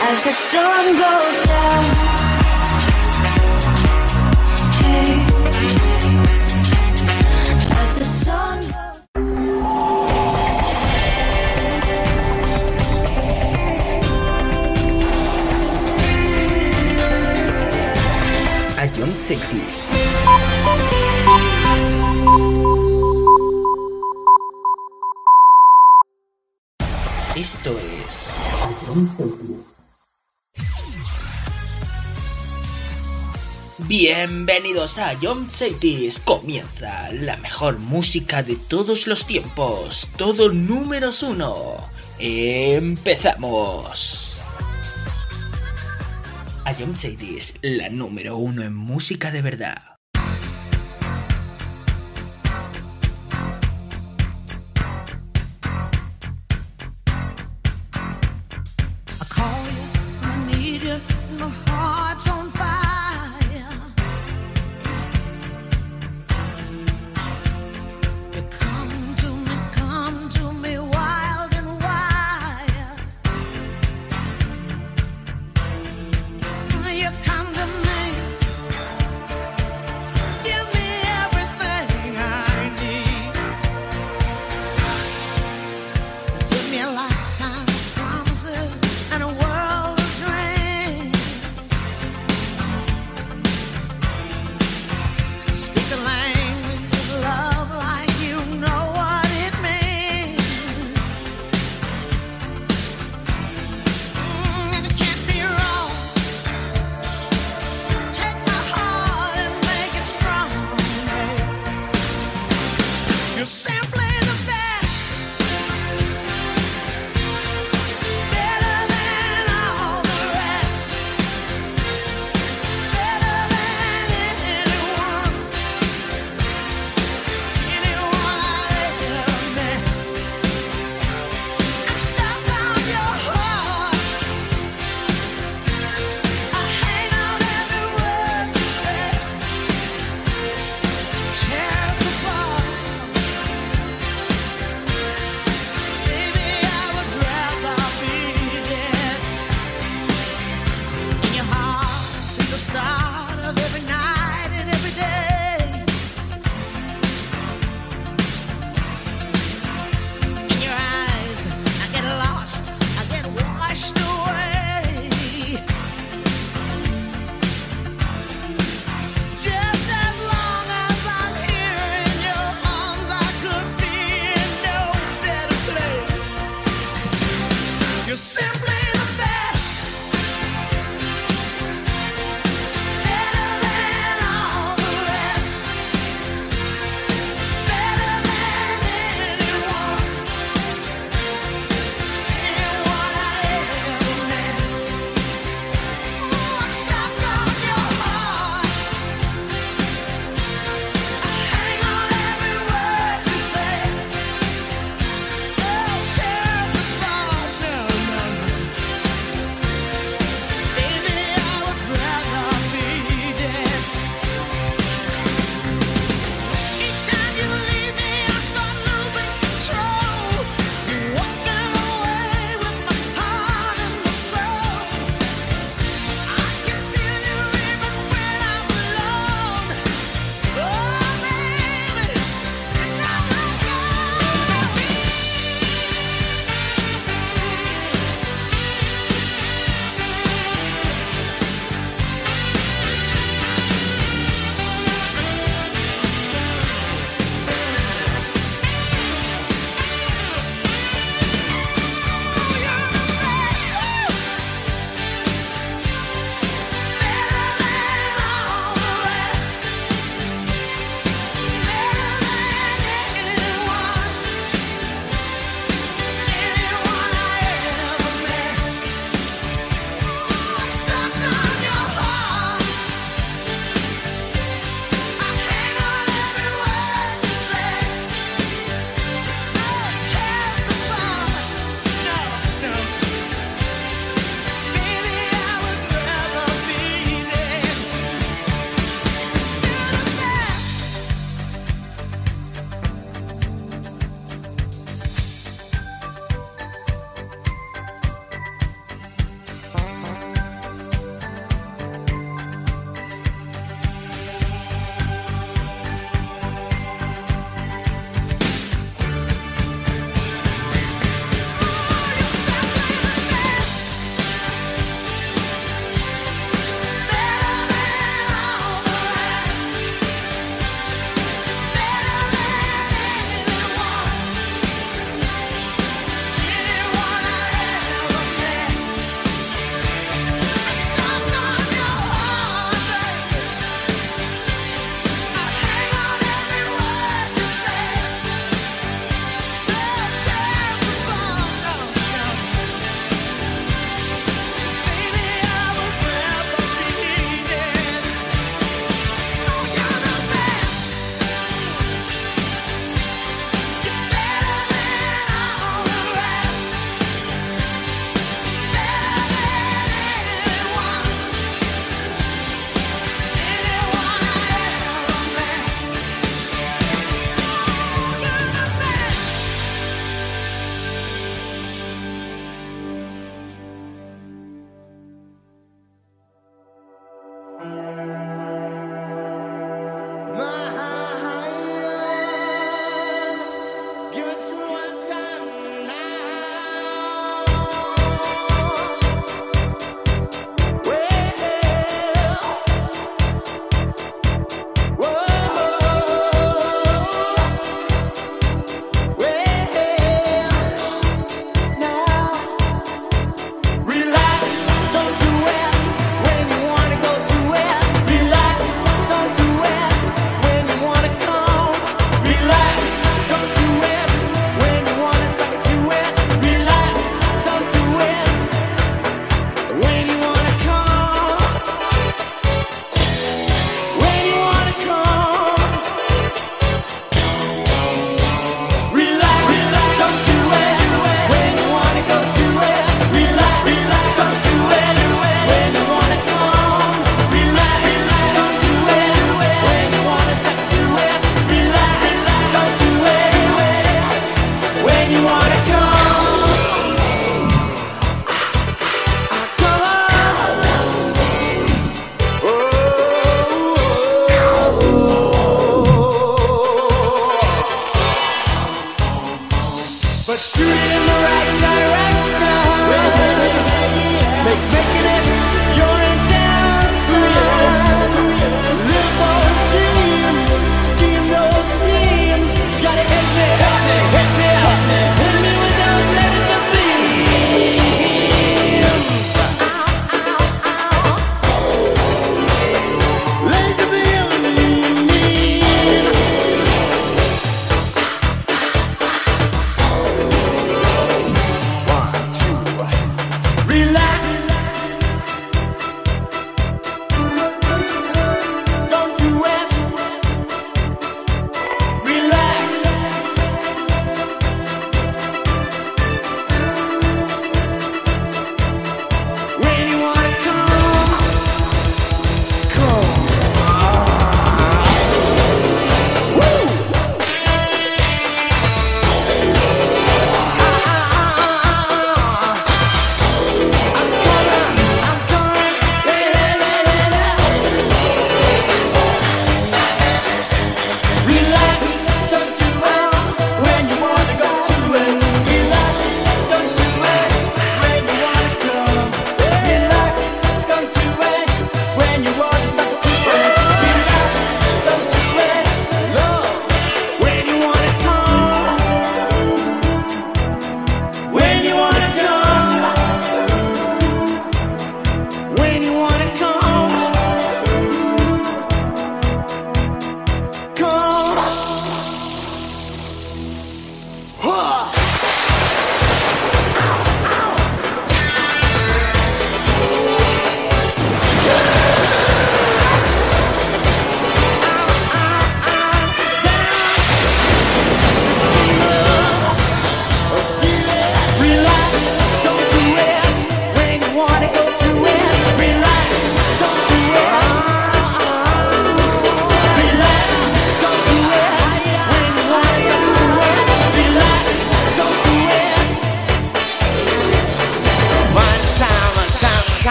as the sun goes down. Hey, as the sun goes down. At Young Sadies. Esto es Bienvenidos a Jones Cities. Comienza la mejor música de todos los tiempos. Todo números 1. Empezamos. A Jones Cities, la número 1 en música de verdad.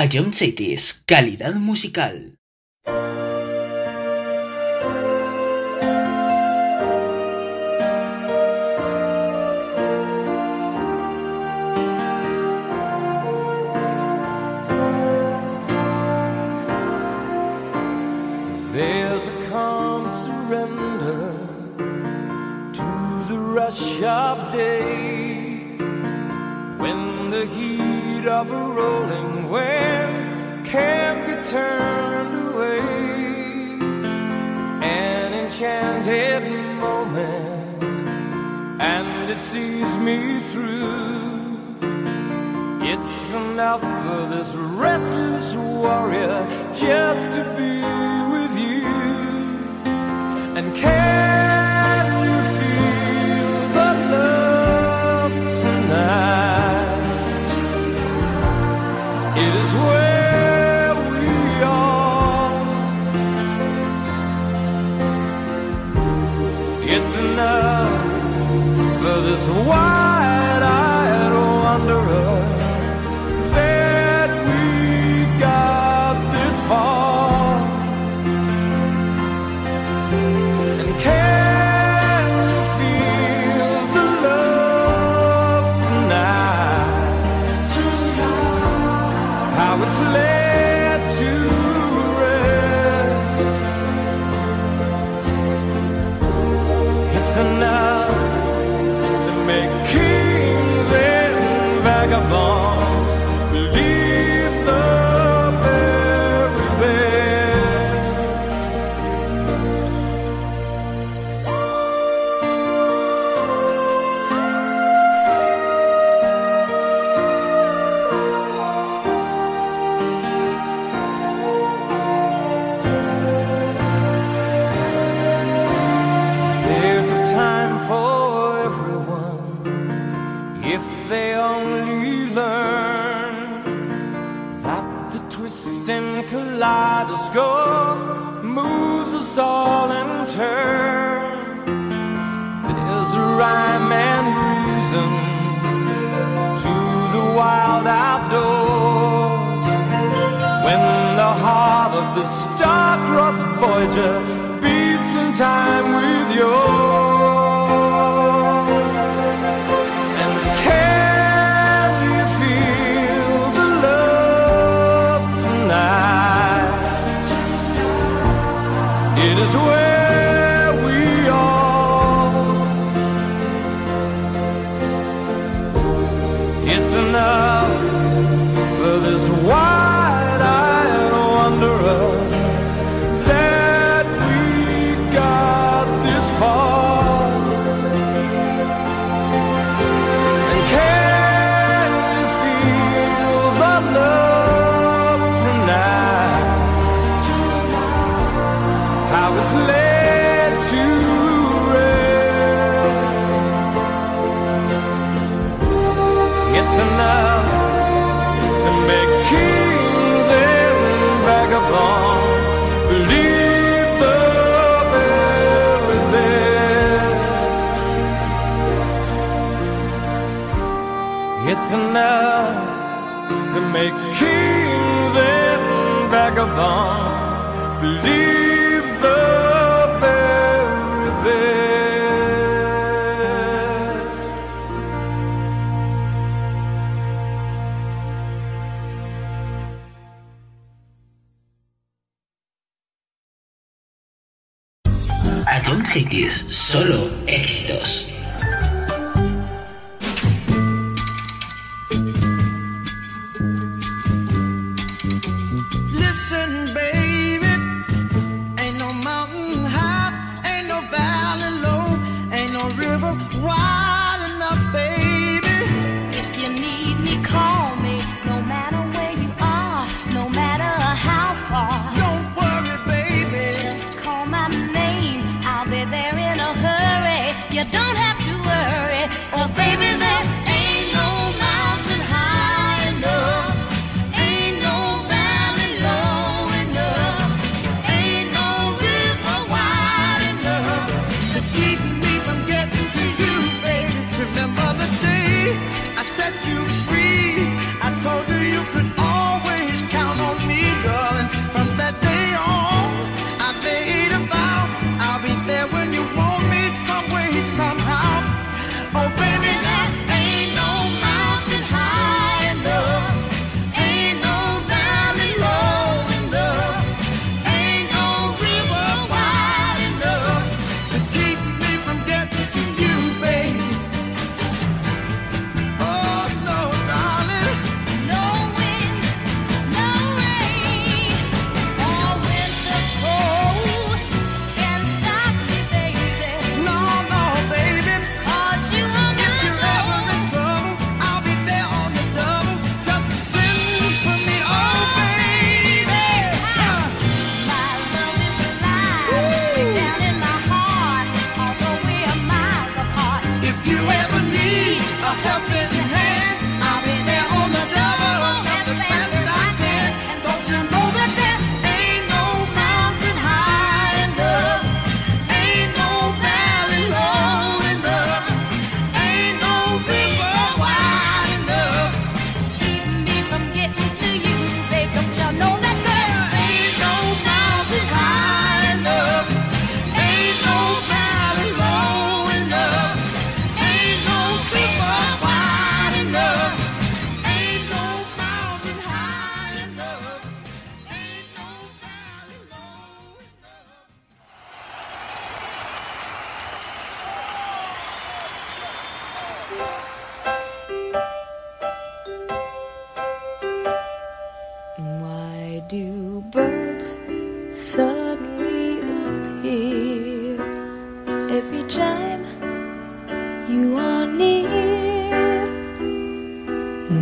A Young Sadies, calidad musical. There's a calm surrender to the rush of day when the heat of a rolling wind can't be turned away. An enchanted moment, and it sees me through. It's enough for this restless warrior just to be with you. And can you feel the love tonight? It is where we are. It's enough for this wide-eyed wanderer that we got this far. And can you feel the love tonight? I was led to rest. It's enough to make kings and vagabonds believe the very There's a time for everyone if they only learn that the twisting kaleidoscope moves us all in turn. There's a rhyme and reason to the wild outdoors when the heart of the star-crossed voyager beats in time with yours. And can you feel the love tonight? It is where we are. It's enough for this wide-eyed wanderer that we got this far. And can you feel the love tonight? I was led to rest. It's enough to make kings and vagabonds believe the very best. It's enough to make kings and vagabonds believe the very best. A Jones Cities, solo éxitos. Listen, baby, ain't no mountain high, ain't no valley low, ain't no river wide enough, baby. If you need me, call me, no matter where you are, no matter how far. Don't worry, baby, Just call my name, I'll be there in a hurry. You don't have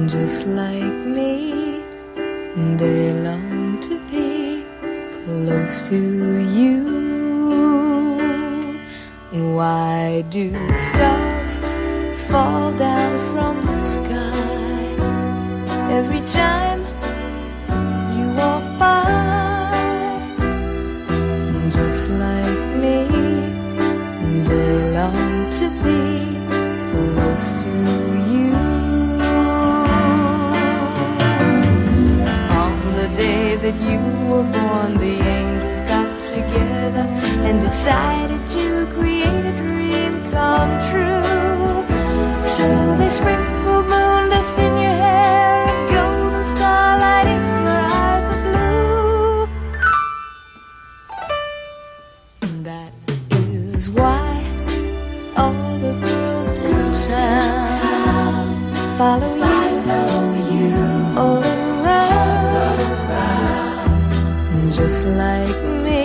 Just like me, they long to be close to you. Why do stars fall down from the sky every time you walk by? Just like me, they long to be close to you.That you were born, the angels got together and decided to create a dream come true. So they sprinkled moon dust in your hair and golden starlight in your eyes of blue. That is why all the girls in town follow you all around.Just like me,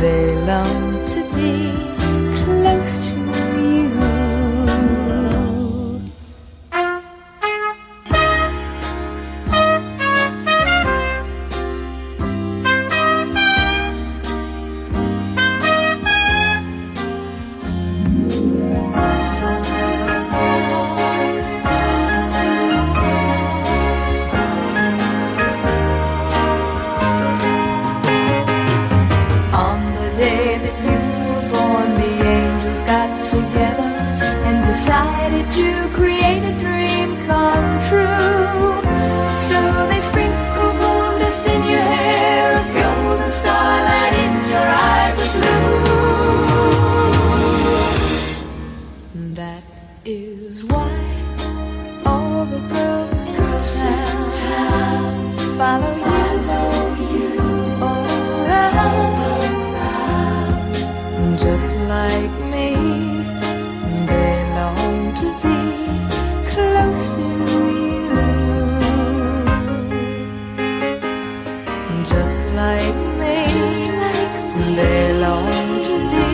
they long to be close to you. Decided to create a dream come true. So they sprinkled moon dust in your hair, a golden starlight in your eyes of blue. That is why all the girls in town follow you all around. Just like me.To be close to you. Just like me, they long to be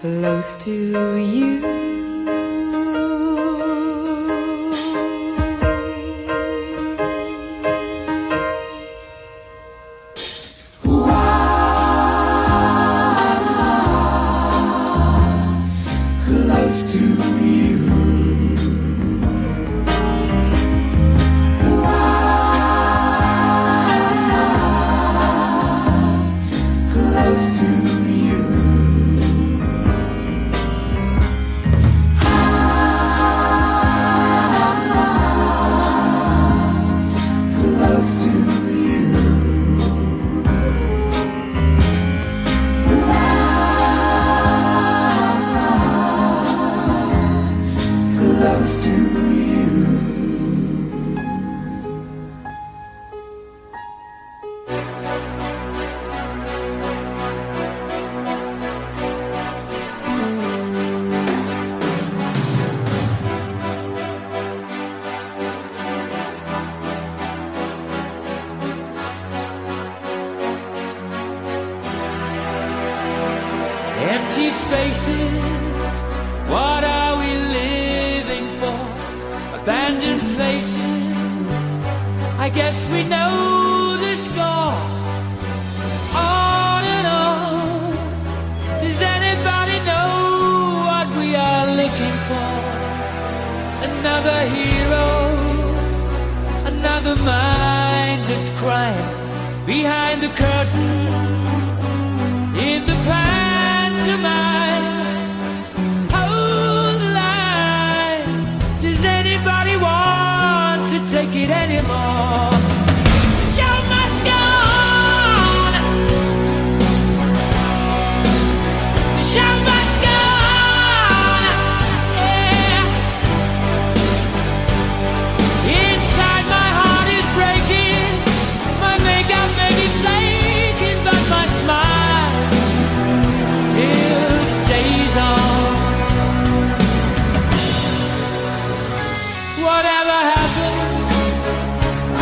close to you.Spaces, what are we living for? Abandoned places, I guess we know the score. On and on, does anybody know what we are looking for? Another hero, another mindless crime, behind the curtain, in the past.Hold the line. Does anybody want to take it anymore? The show must go on. The show must go on. Yeah. Inside my heart is breaking. My makeup may be flaking, but my smile.Whatever happens, I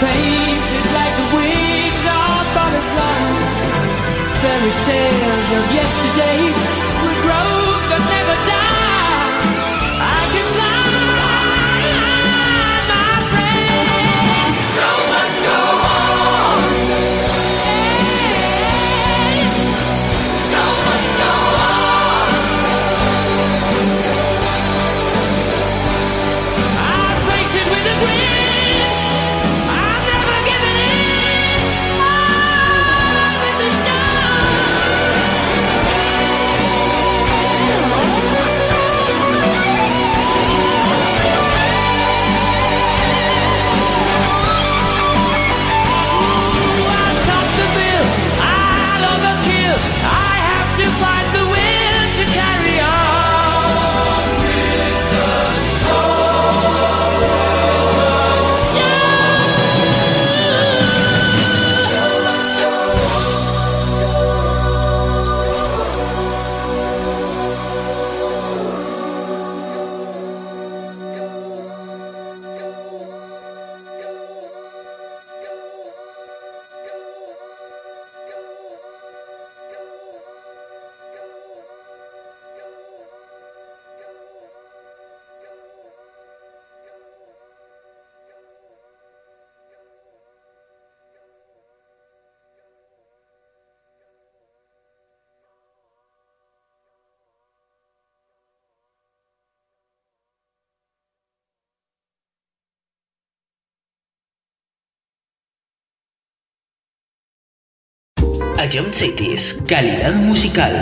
Painted like the wings of butterflies. Fairy tales of yesterday will grow but never die. I can fly, my friend. So must go on. Yeah. So must go on. I'm racing with the wind. Young Sadies, calidad musical.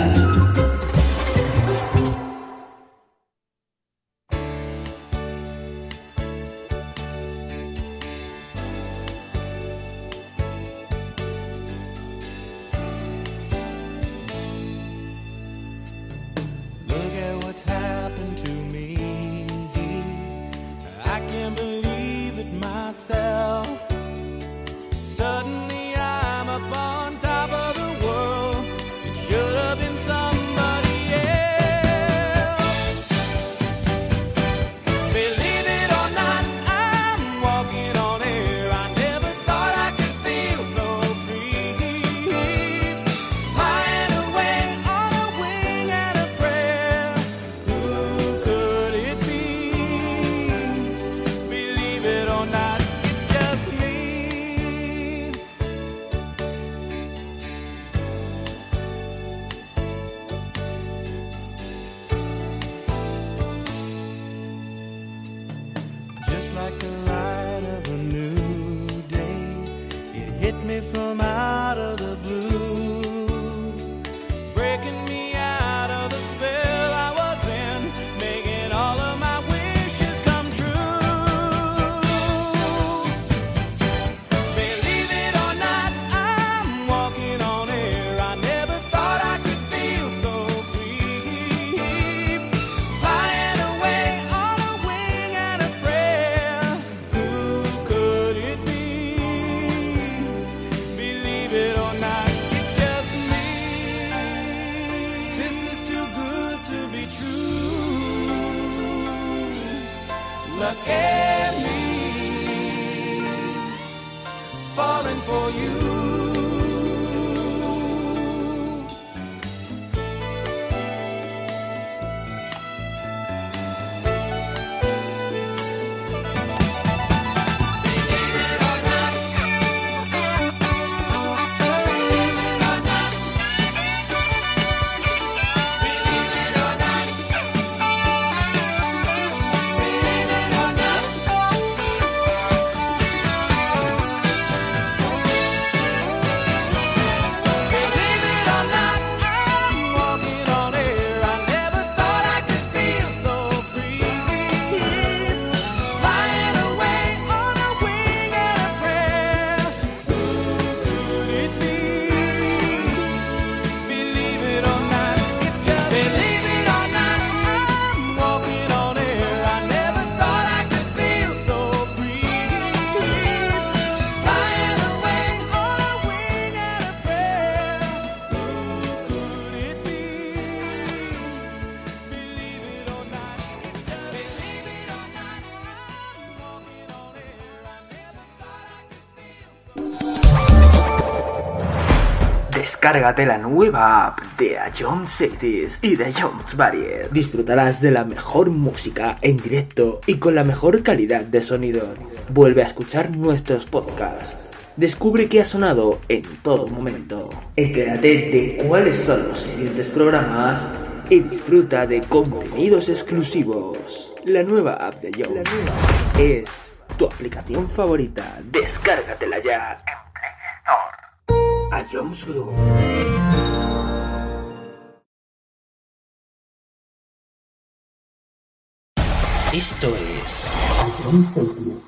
Descárgate la nueva app de Jones Cities y de Jones Barrier. Disfrutarás de la mejor música en directo y con la mejor calidad de sonido. Vuelve a escuchar nuestros podcasts. Descubre qué ha sonado en todo momento. Entérate de cuáles son los siguientes programas y disfruta de contenidos exclusivos. La nueva app de Jones es tu aplicación favorita. Descárgatela ya en Play Store. A Jones Group. Esto es Jones Cities.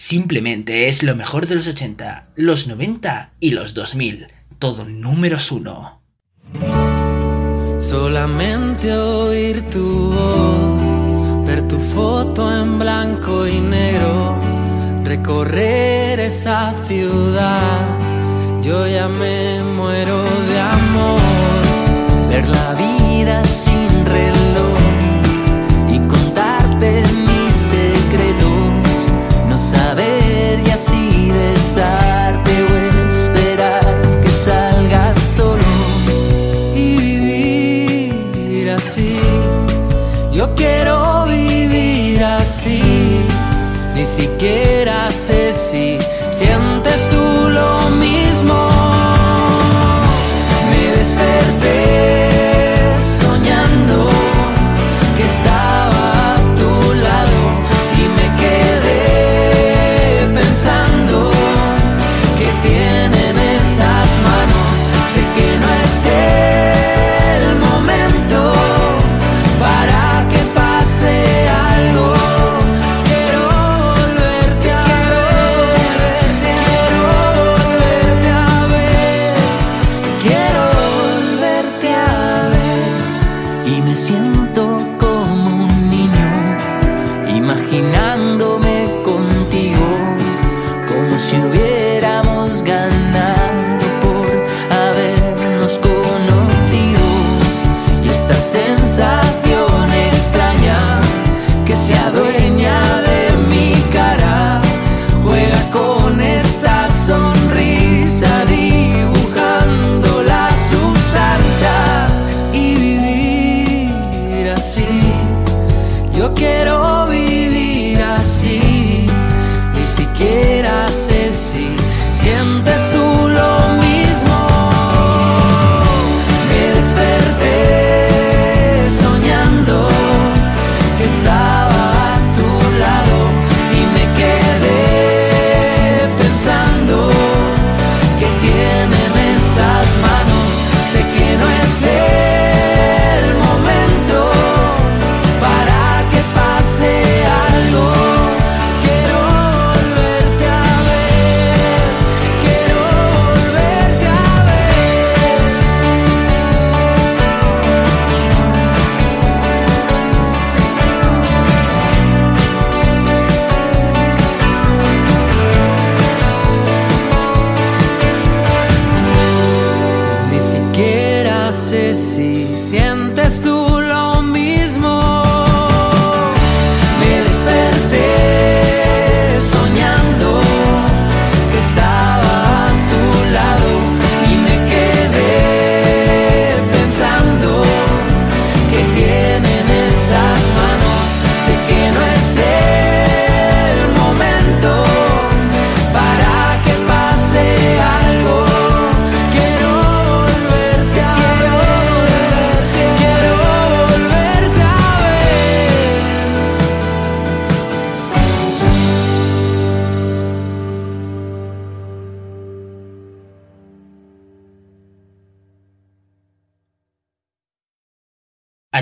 Simplemente es lo mejor de los 80, los 90 y los 2000. Todo números 1. Solamente oír tu voz, ver tu foto en blanco y negro, recorrer esa ciudad, yo ya me muero de amor. Ver la vida sin reloj y contarte mis secretos, no saber y así besarte o esperar que salgas solo y vivir así. Yo quiero vivir así. Ni siquiera sé si sientes tú lo mismo. Me desperté soñando que estaba a tu lado y me quedé pensando que tienen esas manos. Sé que no es el momento para que pase algo.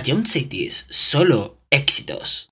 Young Sadies, solo éxitos.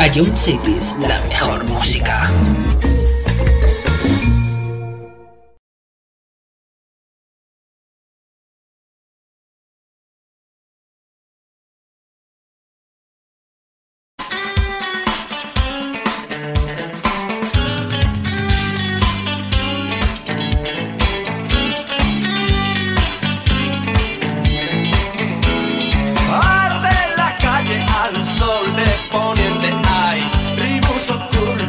A Young Sadies, la mejor música. Sol de poniente hay tribus oscuras.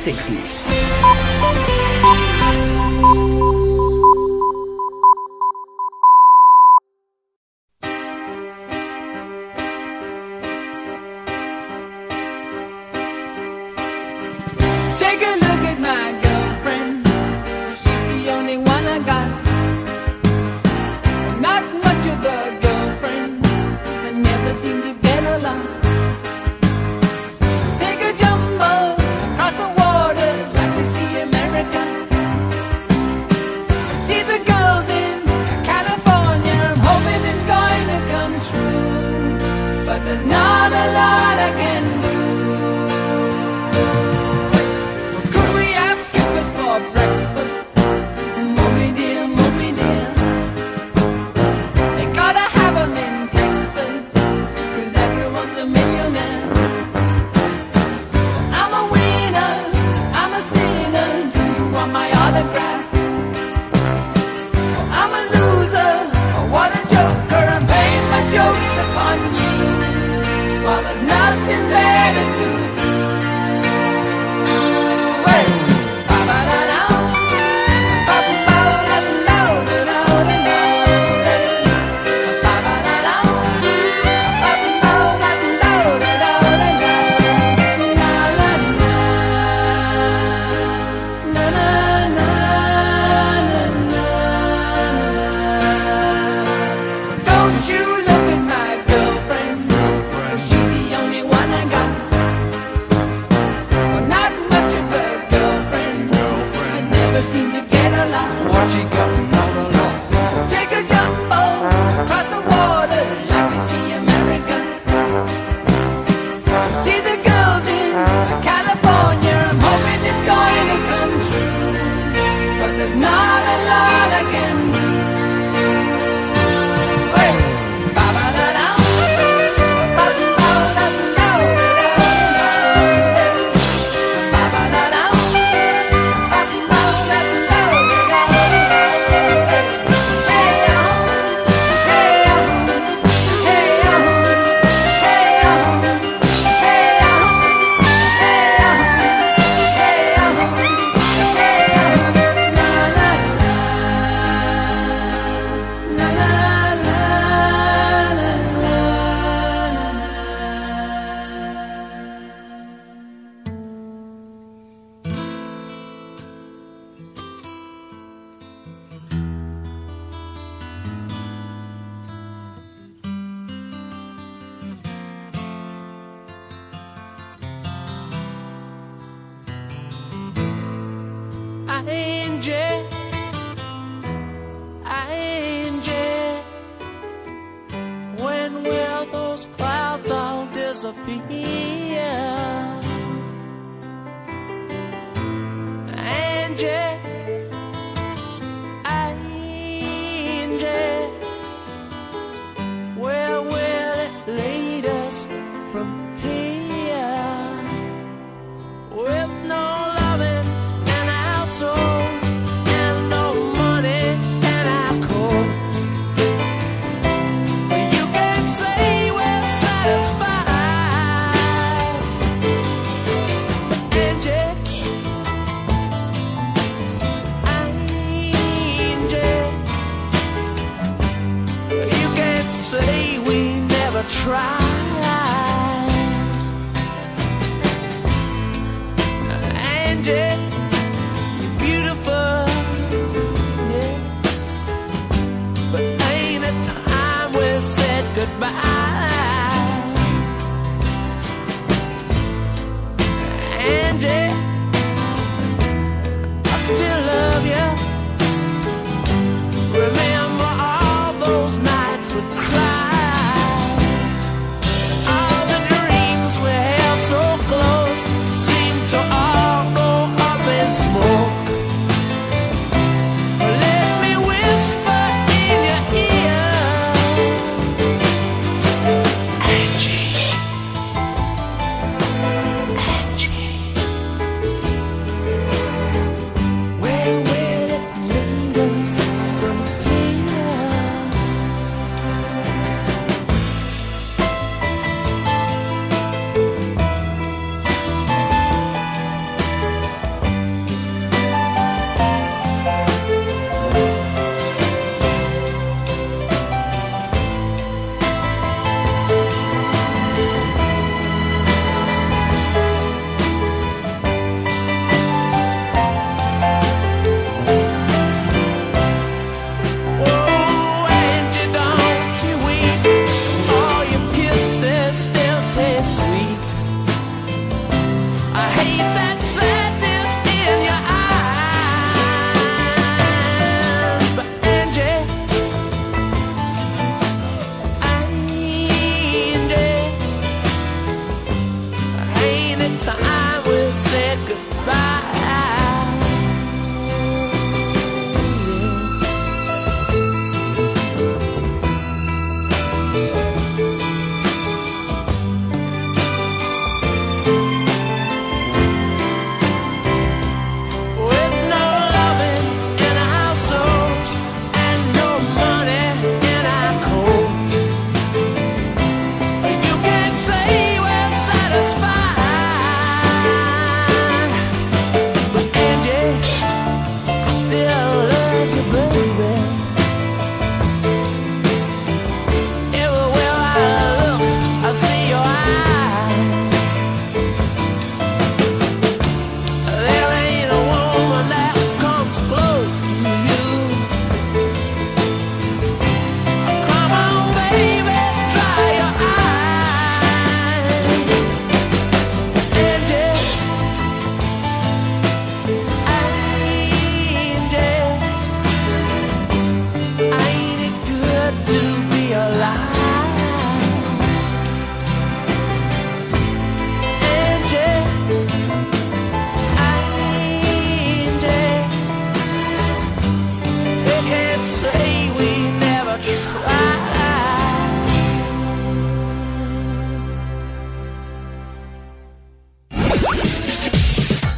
Cities.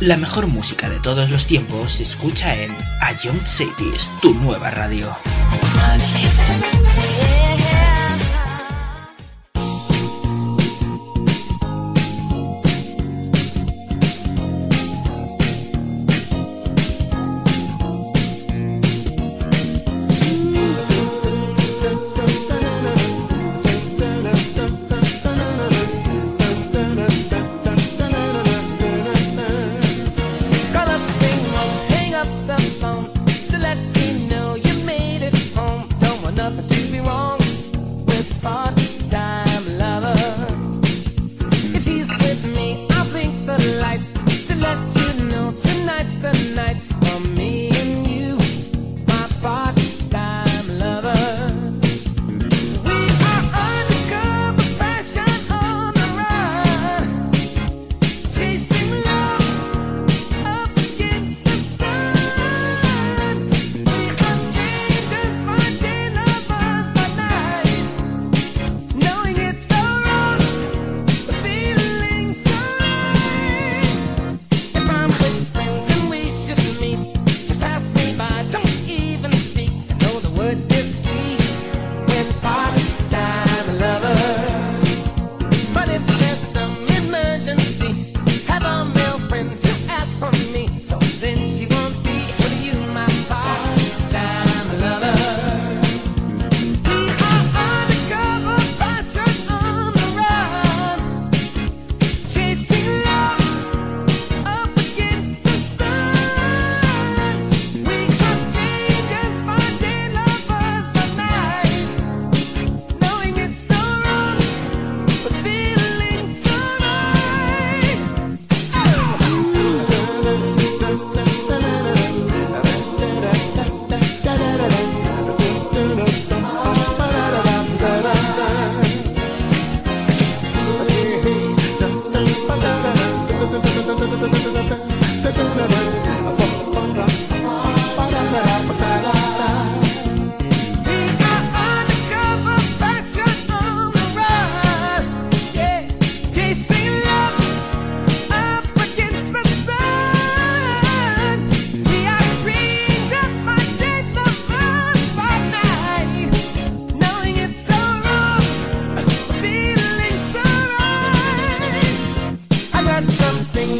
La mejor música de todos los tiempos se escucha en Young Sadies, tu nueva radio.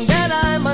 That I'm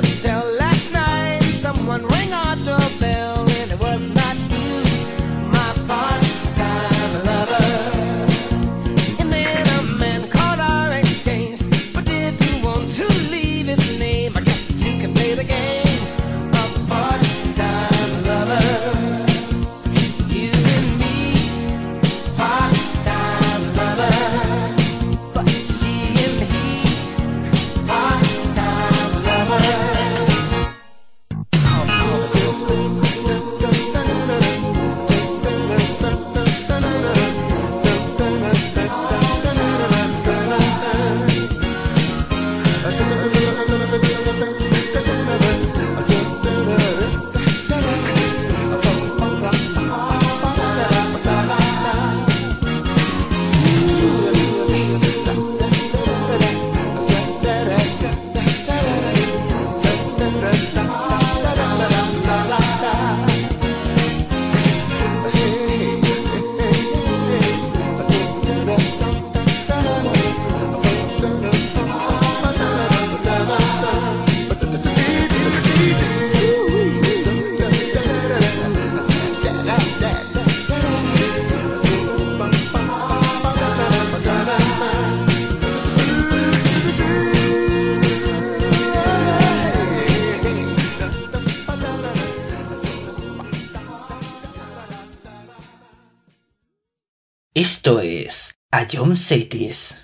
Esto es A Young Sadies.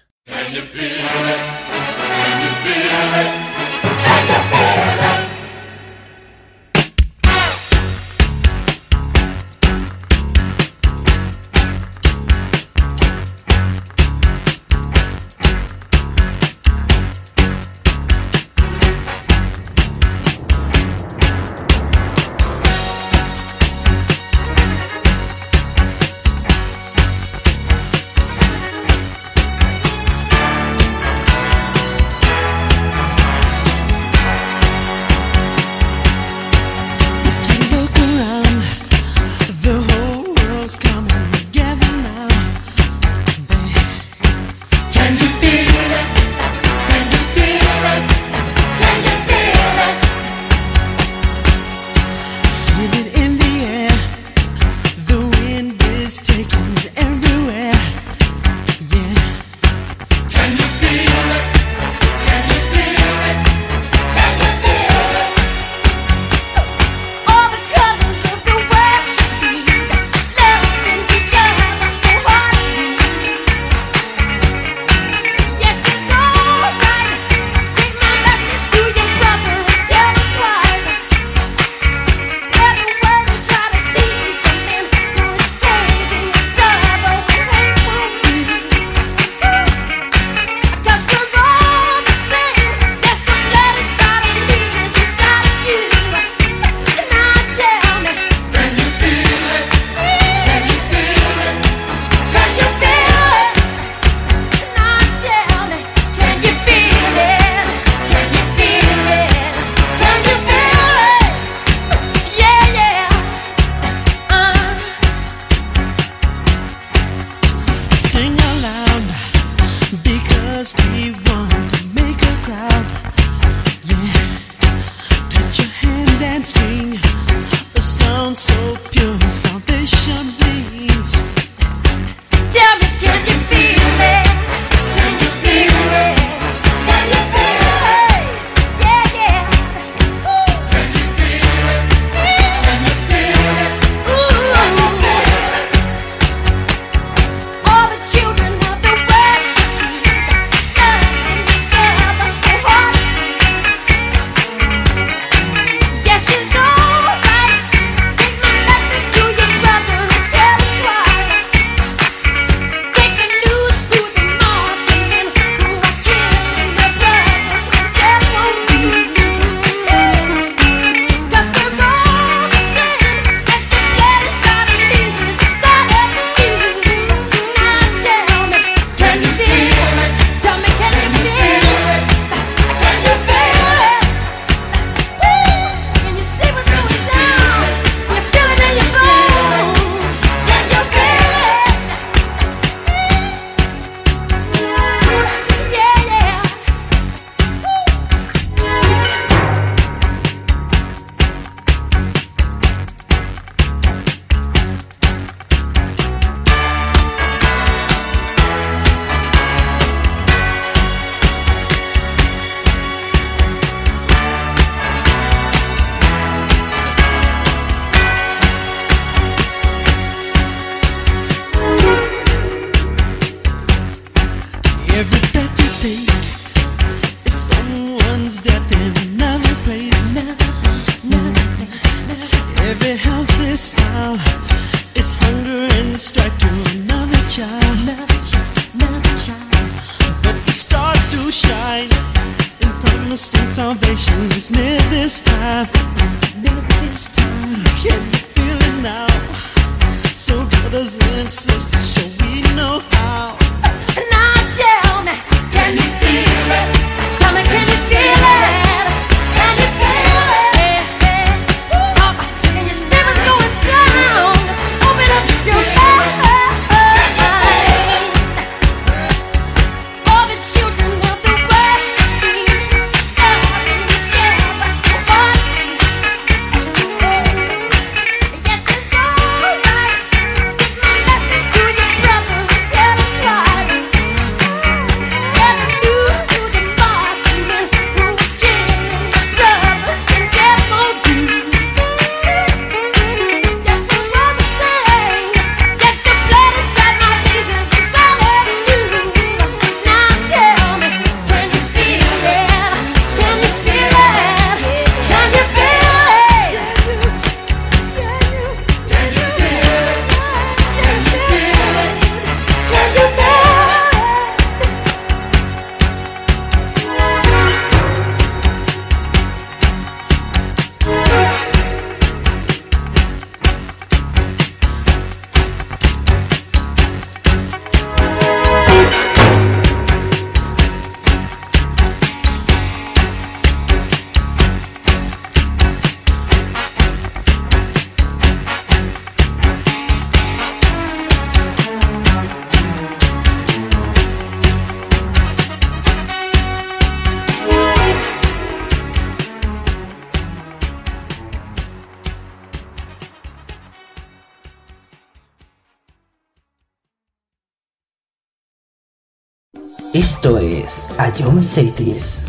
Esto es Ion Sadies.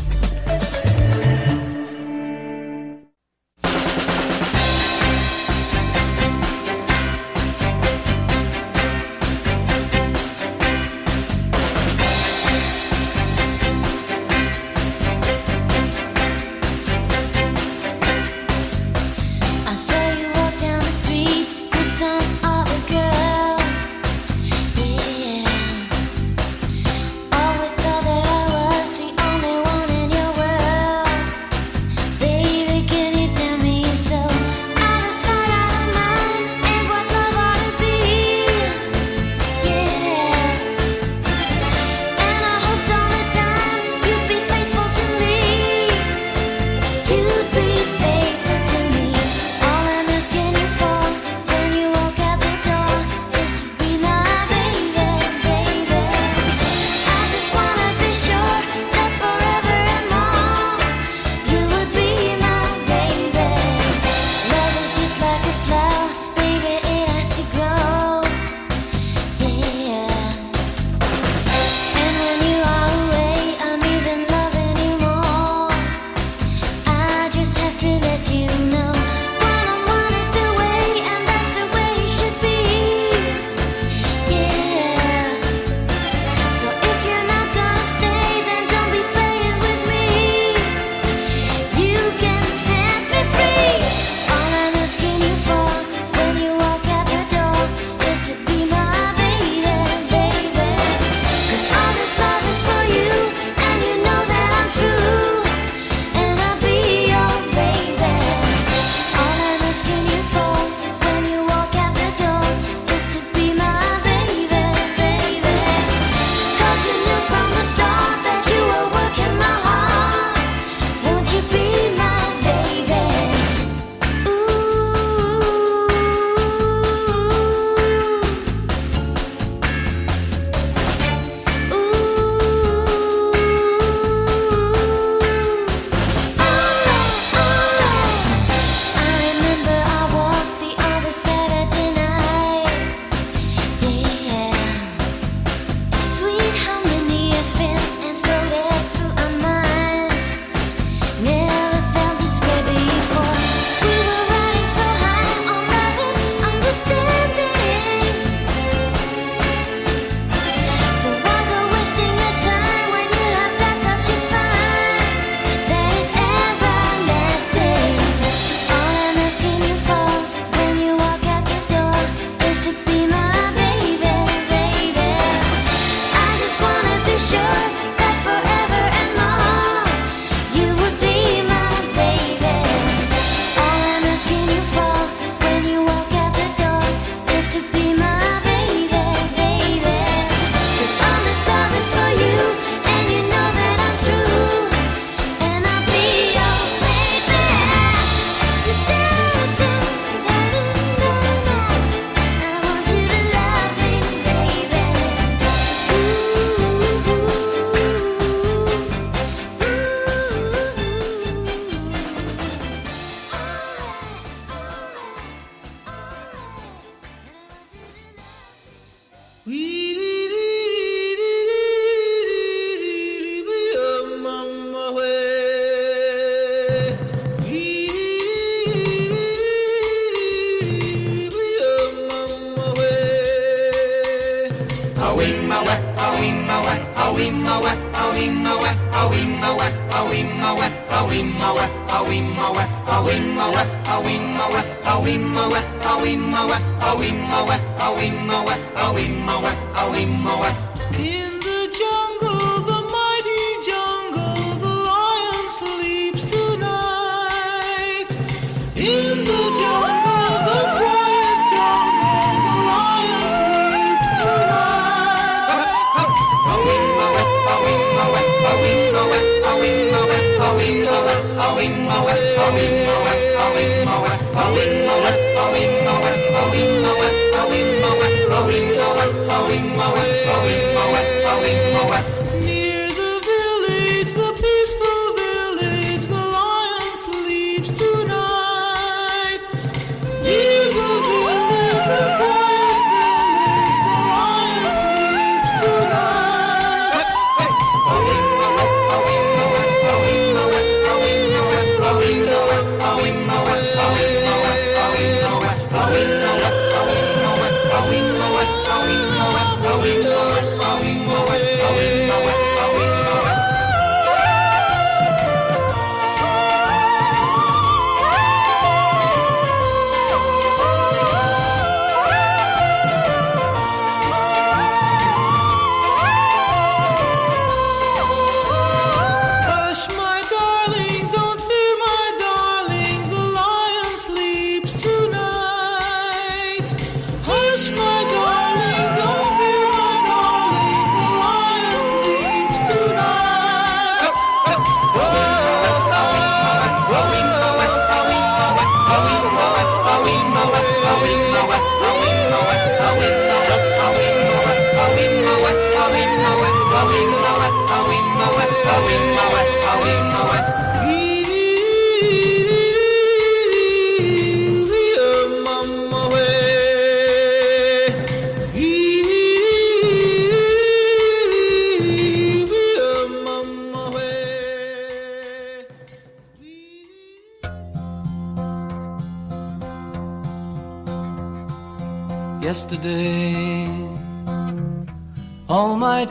Away. Yesterday, all my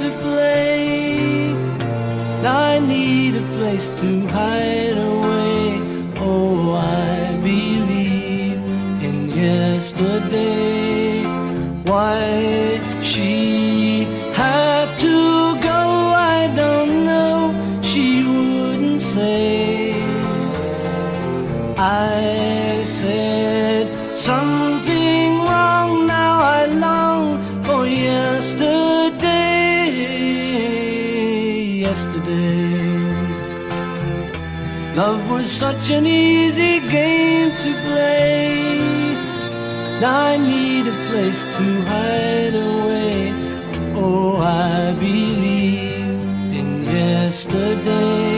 to play. I need a place to hide away. Oh, I believe in yesterday. Why she had to go, I don't know, she wouldn't say. I said something wrong, now I know yesterday. Yesterday, love was such an easy game to play. I need a place to hide away. Oh, I believe in yesterday.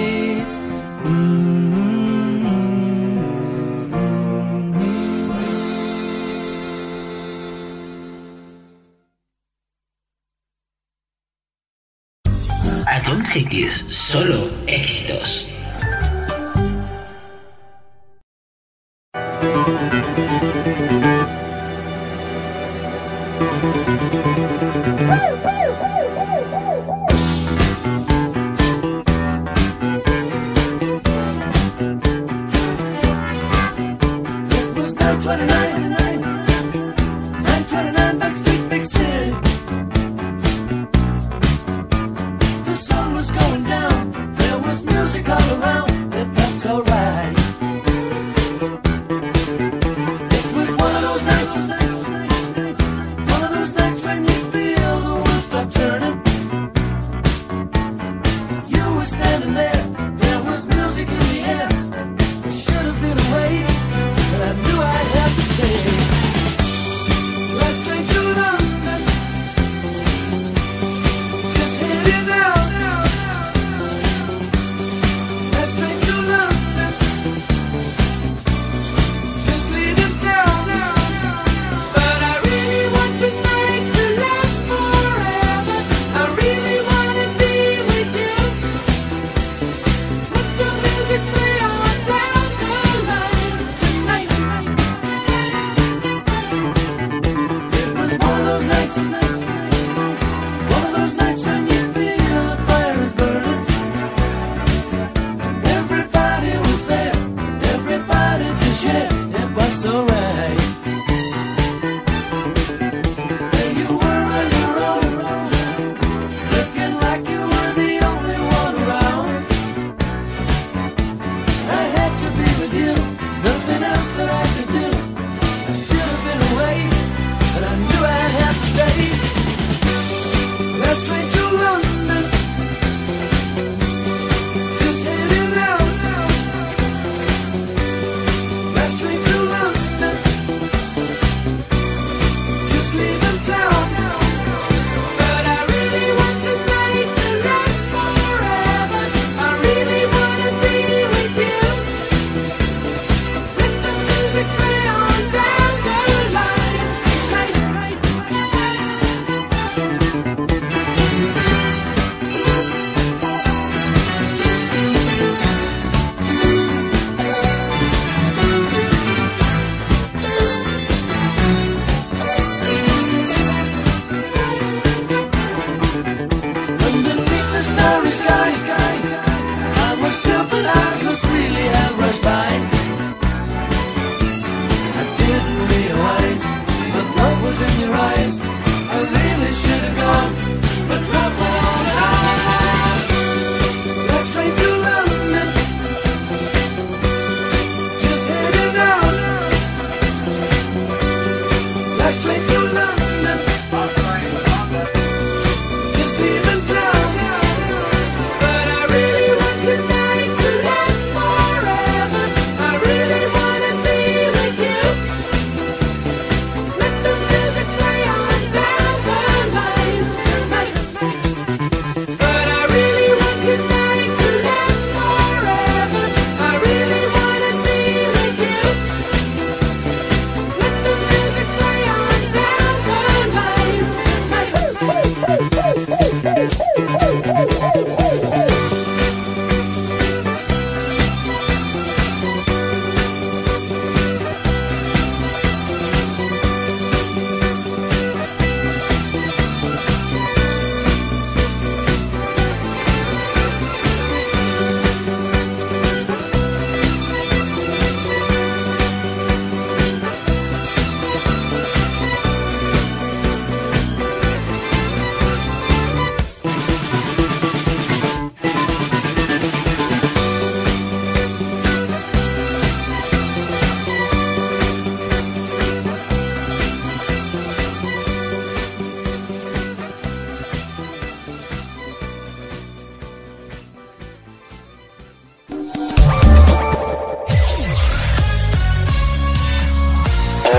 Young Sadies, solo éxitos. Let's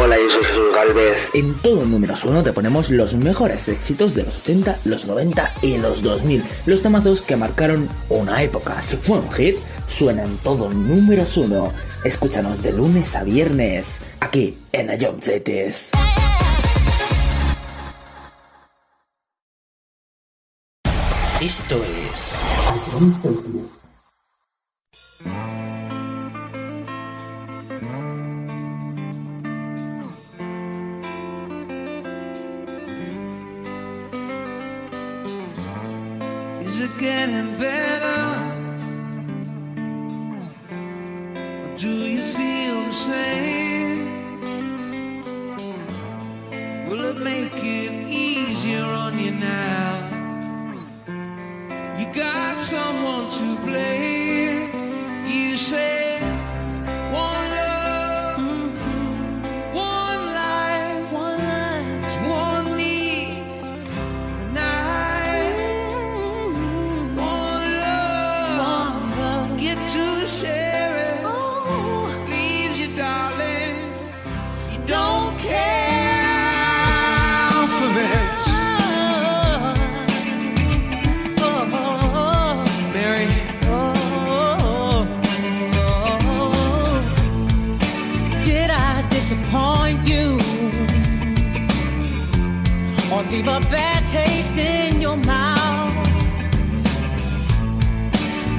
Hola, yo soy Jesús Galvez. En todo números 1 te ponemos los mejores éxitos de los 80, los 90 y los 2000. Los temazos que marcaron una época. Si fue un hit, suena en todo números 1. Escúchanos de lunes a viernes, aquí en The Jump Cities. Esto es The Jump Cities. Is it getting better? Or do you feel the same? Will it make it easier on you now? You got someone to blame. You say one love, one life, it's one need, and I get to share it. Oh, leaves you, darling, you don't care for it. Leave a bad taste in your mouth.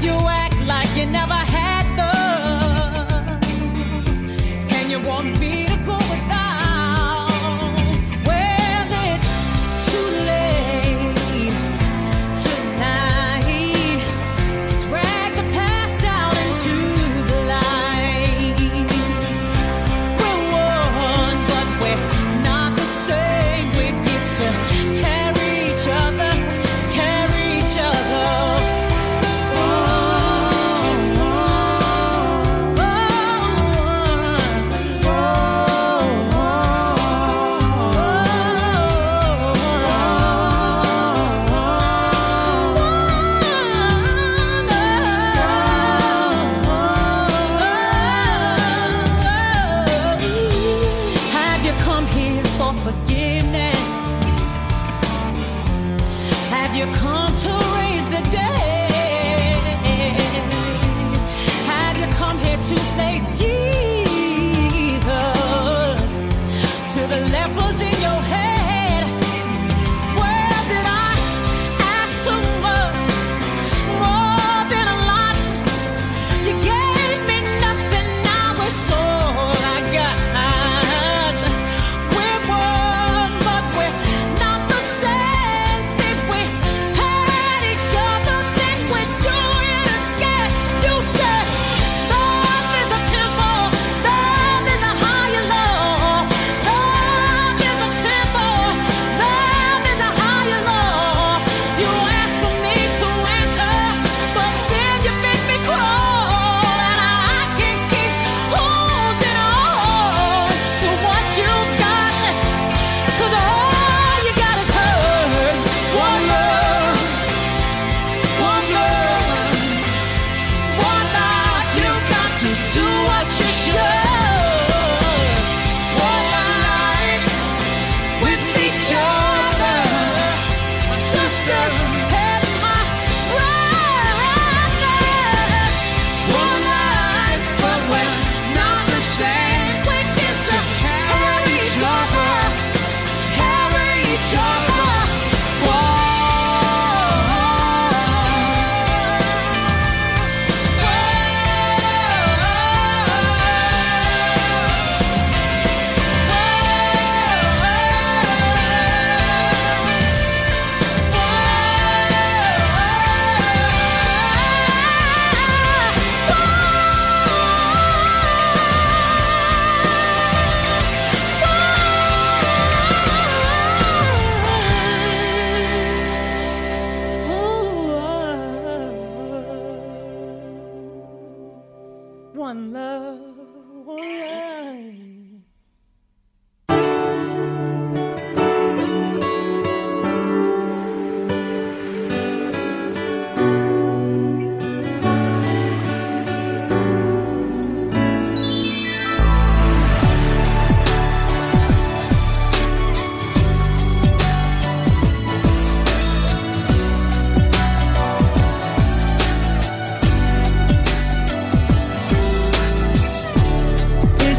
You act like you never had love, and you want me to go without. Well, it's too late tonight to drag the past out into the light. We're one, but we're not the same. We get to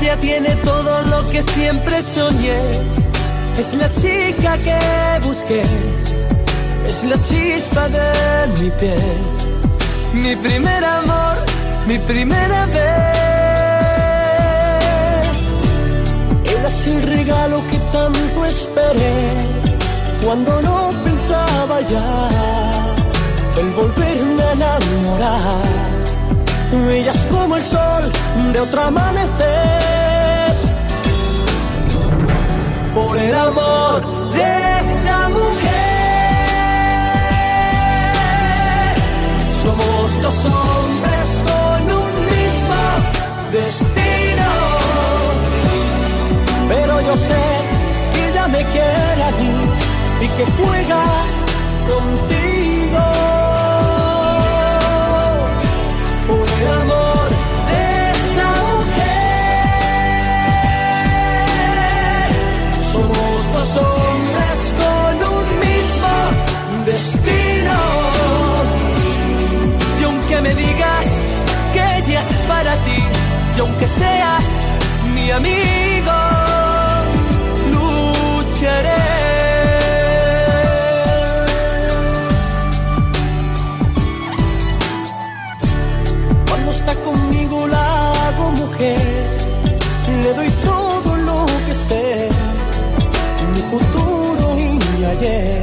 Victoria tiene todo lo que siempre soñé. Es la chica que busqué, es la chispa de mi piel. Mi primer amor, mi primera vez. Ella es el regalo que tanto esperé, cuando no pensaba ya en volverme a enamorar. Ella es como el sol de otro amanecer. Por el amor de esa mujer, somos dos hombres con un mismo destino. Pero yo sé que ella me quiere a mí y que juega contigo. Hombres con un mismo destino. Y aunque me digas que ella es para ti, y aunque seas mi amigo, lucharé. Cuando está conmigo la hago mujer, le doy todo lo que sé. Futuro y ayer,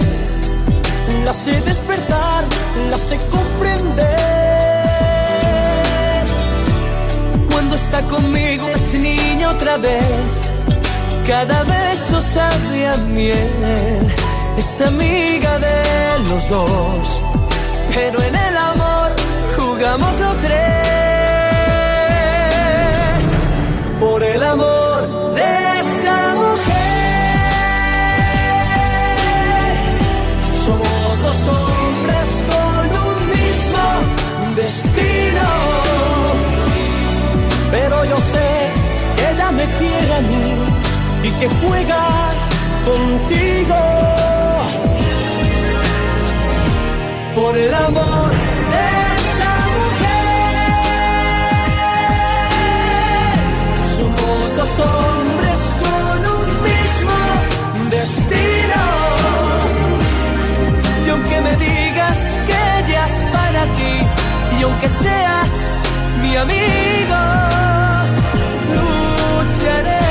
la sé despertar, la sé comprender. Cuando está conmigo es niña otra vez, cada beso sabe a miel. Es amiga de los dos, pero en el amor jugamos los tres. Por el amor de esa mujer, dos hombres con un mismo destino. Pero yo sé que ella me quiere a mí y que juega contigo. Por el amor de esa mujer, somos dos hombres con un mismo destino. Y aunque me digas que ella es para ti, y aunque seas mi amigo, lucharé,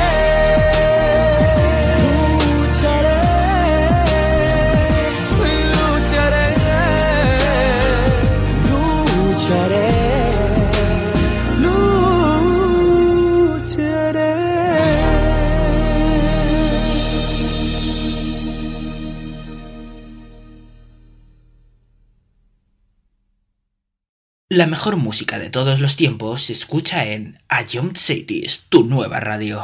lucharé, lucharé, lucharé, lucharé. La mejor música de todos los tiempos se escucha en Jones Cities, tu nueva radio.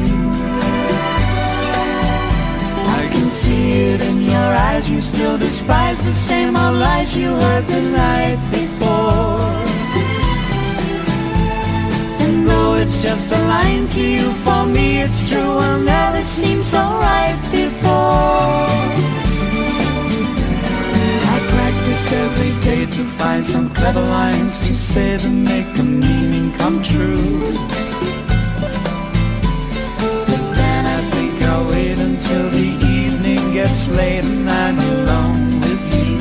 See it in your eyes, you still despise the same old lies you heard the night before. And though it's just a line to you, for me it's true, well now it seems so right before. I practice every day to find some clever lines to say to make the meaning come true. But then I think I'll wait until the evening gets late and I'm alone with you.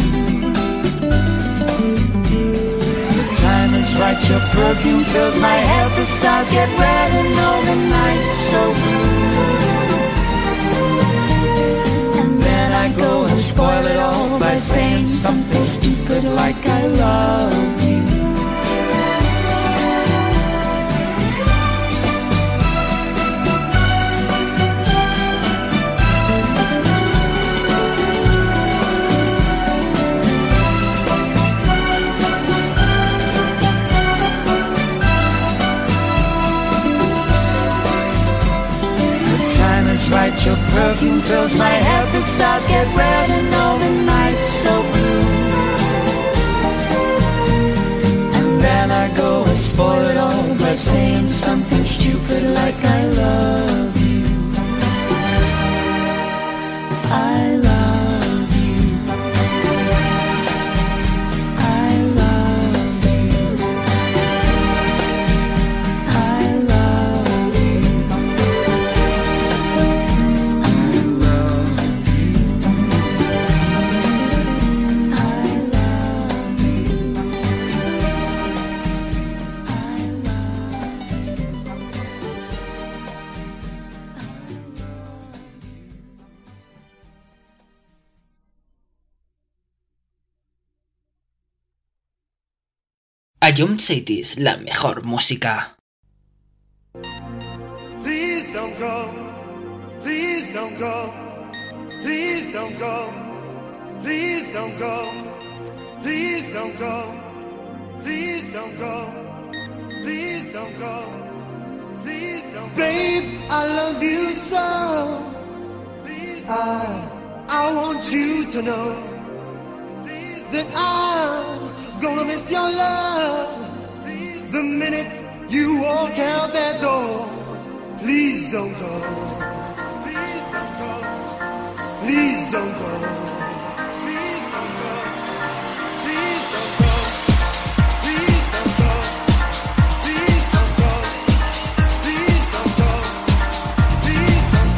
The time is right, your perfume fills my head, the stars get red and all the night's so blue. And then I go and spoil it all by saying something stupid like I love you. right, your perfume fills my head. The stars get red and all the nights so blue. And then I go and spoil it all by saying something stupid like I love you, I love you. Young Sadies, la mejor música. Please don't go, please don't go, please don't go, please don't go, please don't go, please don't go, please don't go, please don't go. Babe, I love you so. I want you to know that I'm gonna miss your love. The minute you walk out that door, please don't go. Please don't go. Please don't go. Please don't go. Please don't go. Please don't go. Please don't go. Please don't go. Please don't go. Please don't go. Please don't go. Please don't go.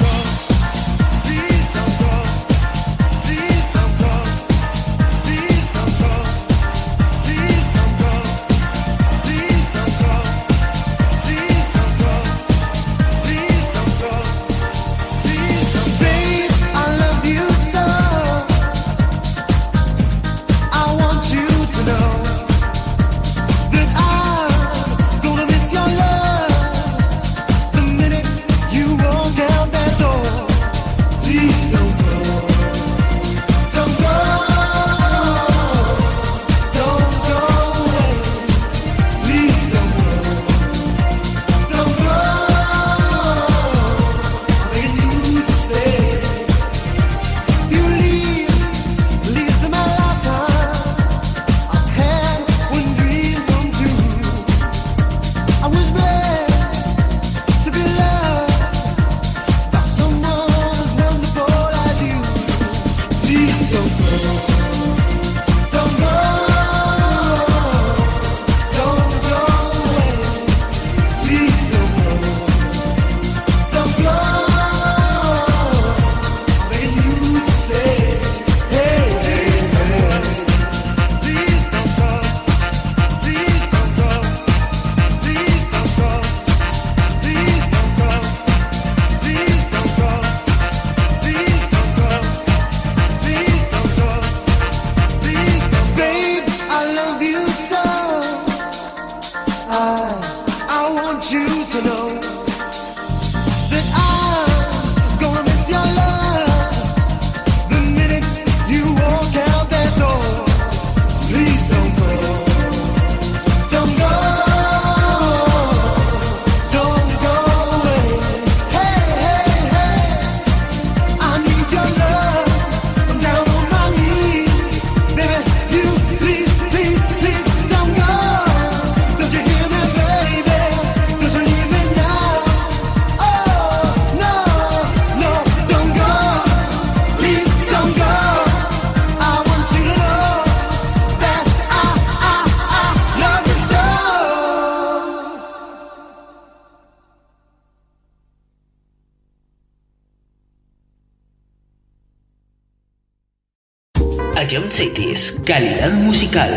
Jones Cities, calidad musical.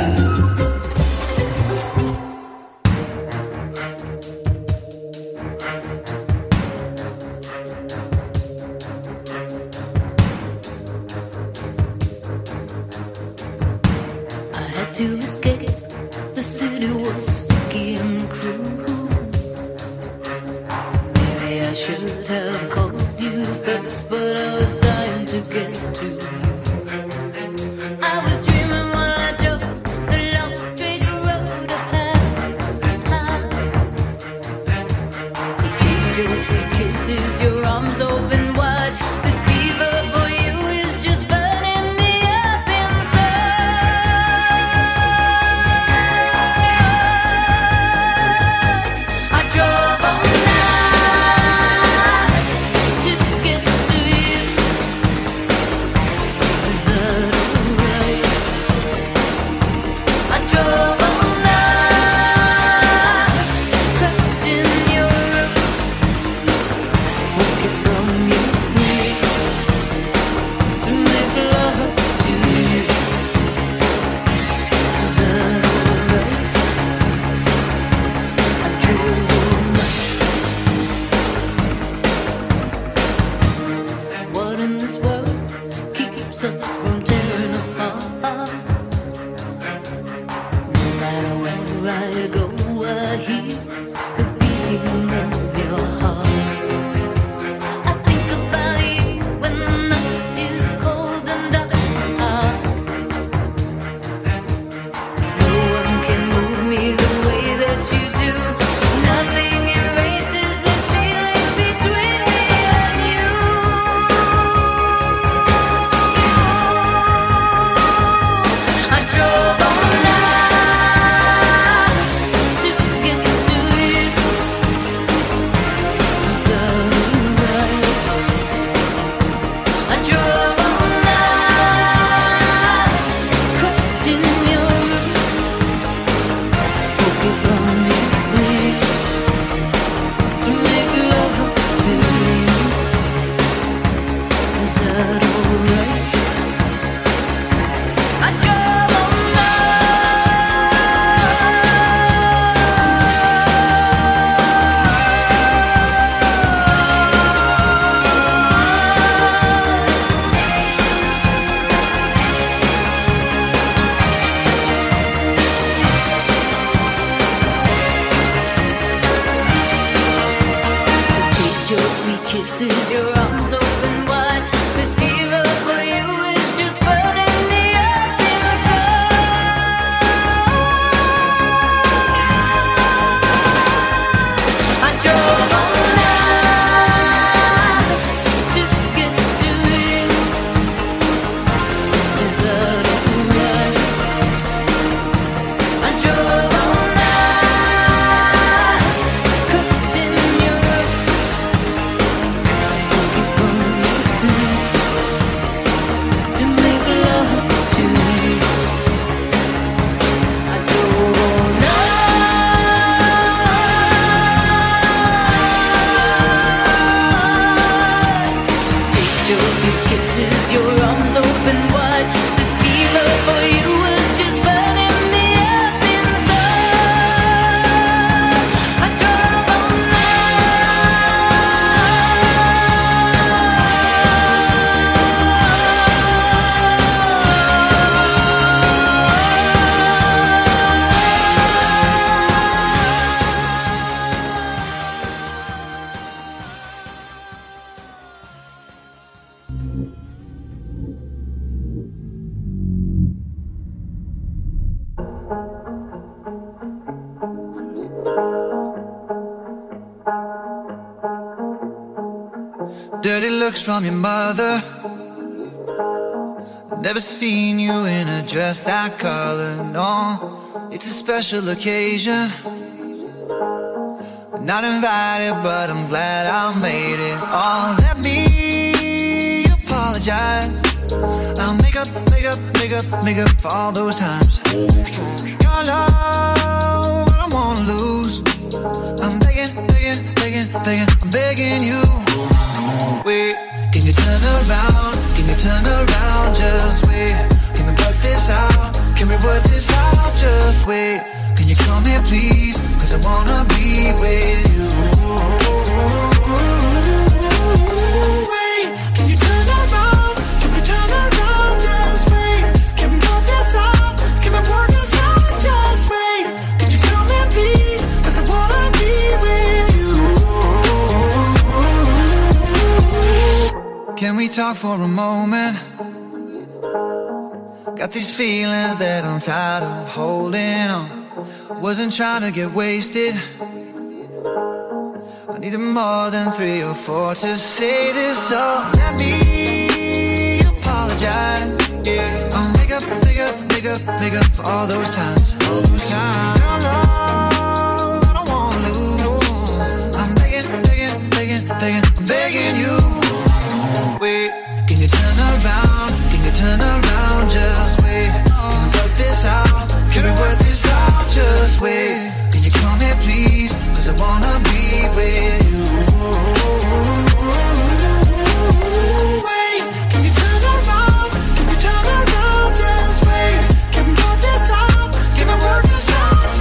Your kisses, your arms open wide. us from tearing apart. No matter where I go, I hear the beating of your heart. I think about you when the night is cold and dark. No one can move me the way that you do. Nothing erases this feeling between me and you. I drove all night to get to you. Sunrise. I drove all night, caught in your room, woke from your sleep to make love to you. Is that alright? I drove all taste your sweet kisses, your arms open wide. This fever for you is just burning me up inside. I drove all night to get to you. Is that alright? I drove all night, cooked in your from your sleep to make love to you. I drove all night. Taste your sweet kisses, your arms open wide. This fever for you is just burning me up inside. I drove all dirty looks from your mother. Never seen you in a dress that color. No, it's a special occasion. Not invited, but I'm glad I made it. Oh, let me apologize. I'll make up for all those times. Your love, I don't wanna lose. I'm begging, I'm begging you. Wait, can you turn around? Can you turn around? Just wait. Can we work this out? Can we work this out? Just wait. Can you come here, please? 'Cause I wanna be with you. Wait, can you turn around? Can we turn around? Just wait. Can we work this out? Can we work this out? Just wait. Can you come here, please? 'Cause I wanna be with you. Can we talk for a moment? Got these feelings that I'm tired of holding on. Wasn't trying to get wasted. I needed more than 3 or 4 to say this, so let me apologize. Yeah, I'll make up for all those times. Your love, I don't wanna lose. I'm I'm begging you. Wait, can you turn around? Can you turn around? Just wait. Can we work this out? Can we work this out? Just wait. Can you come here, please? 'Cause I wanna be with you. Wait, can you turn around? Can we turn around? Just wait. Can we work this out? Can we work this out?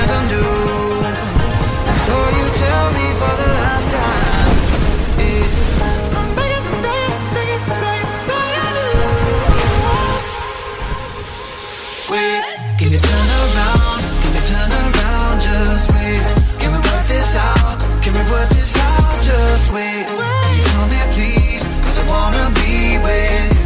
and anew. Before you tell me for the last time, wait, can you turn around? Can you turn around? Just wait. Can we work this out? Can we work this out? Just wait. Can you tell me please? Cause I wanna be with you.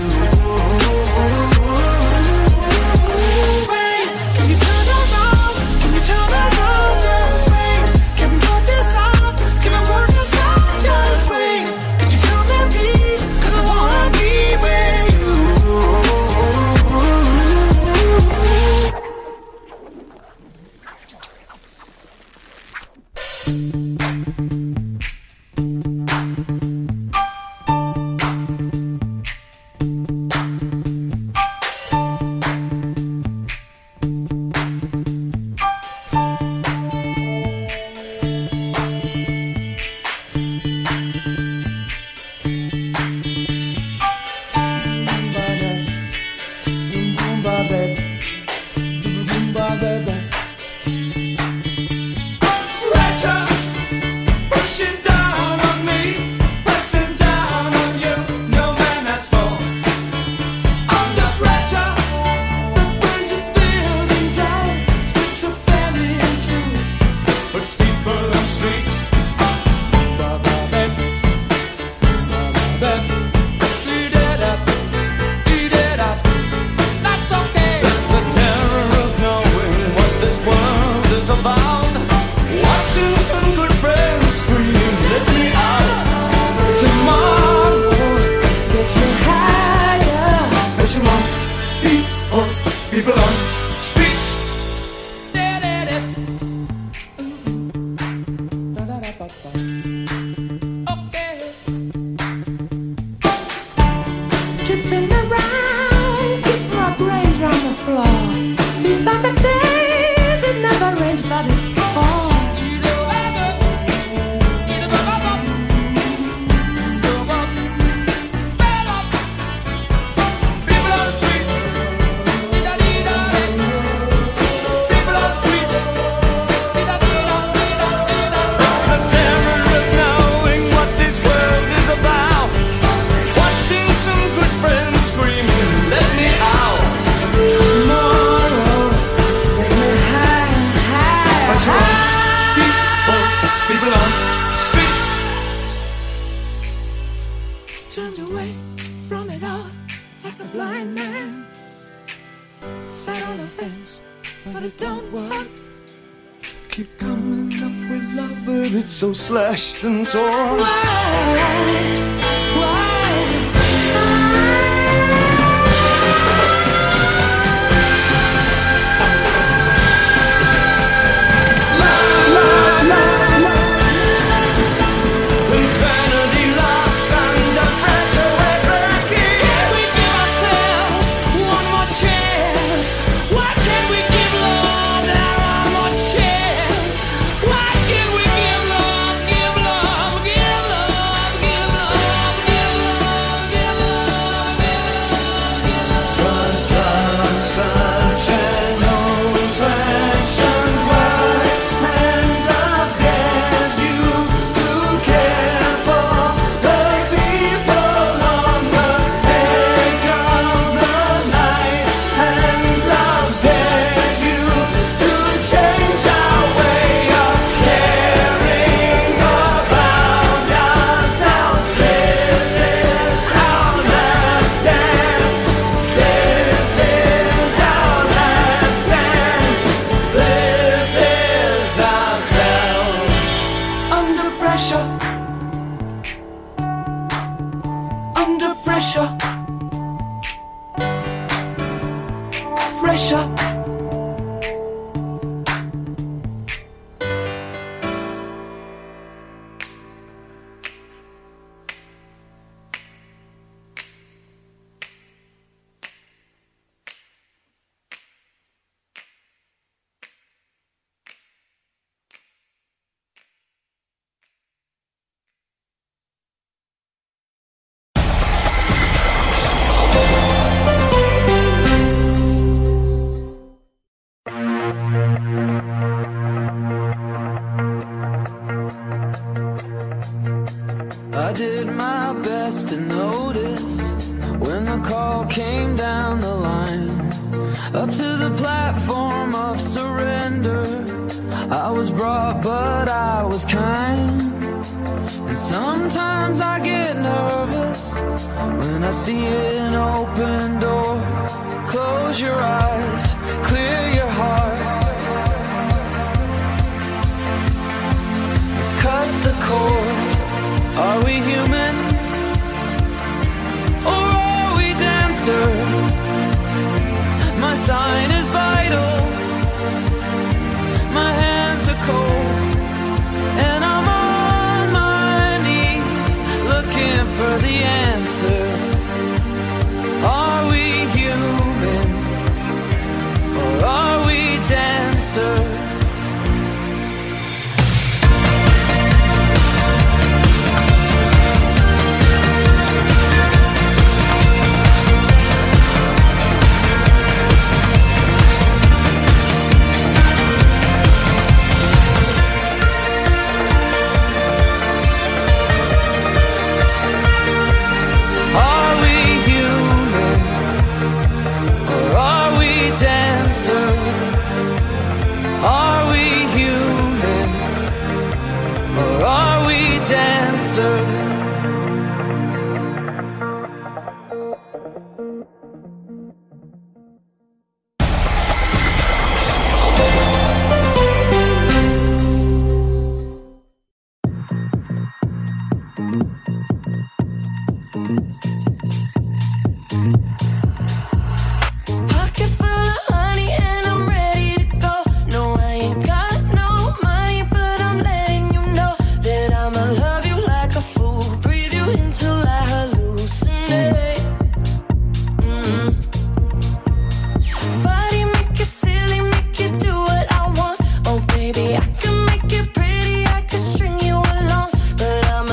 So slashed and torn. last to notice when the call came down the line. Up to the platform of surrender, I was brought but I was kind. And sometimes I get nervous when I see an open door. Close your eyes, clear your heart, cut the cord. Are we human or are we dancer? My sign is vital, my hands are cold, and I'm on my knees looking for the answer. Are we human or are we dancer? Baby, I can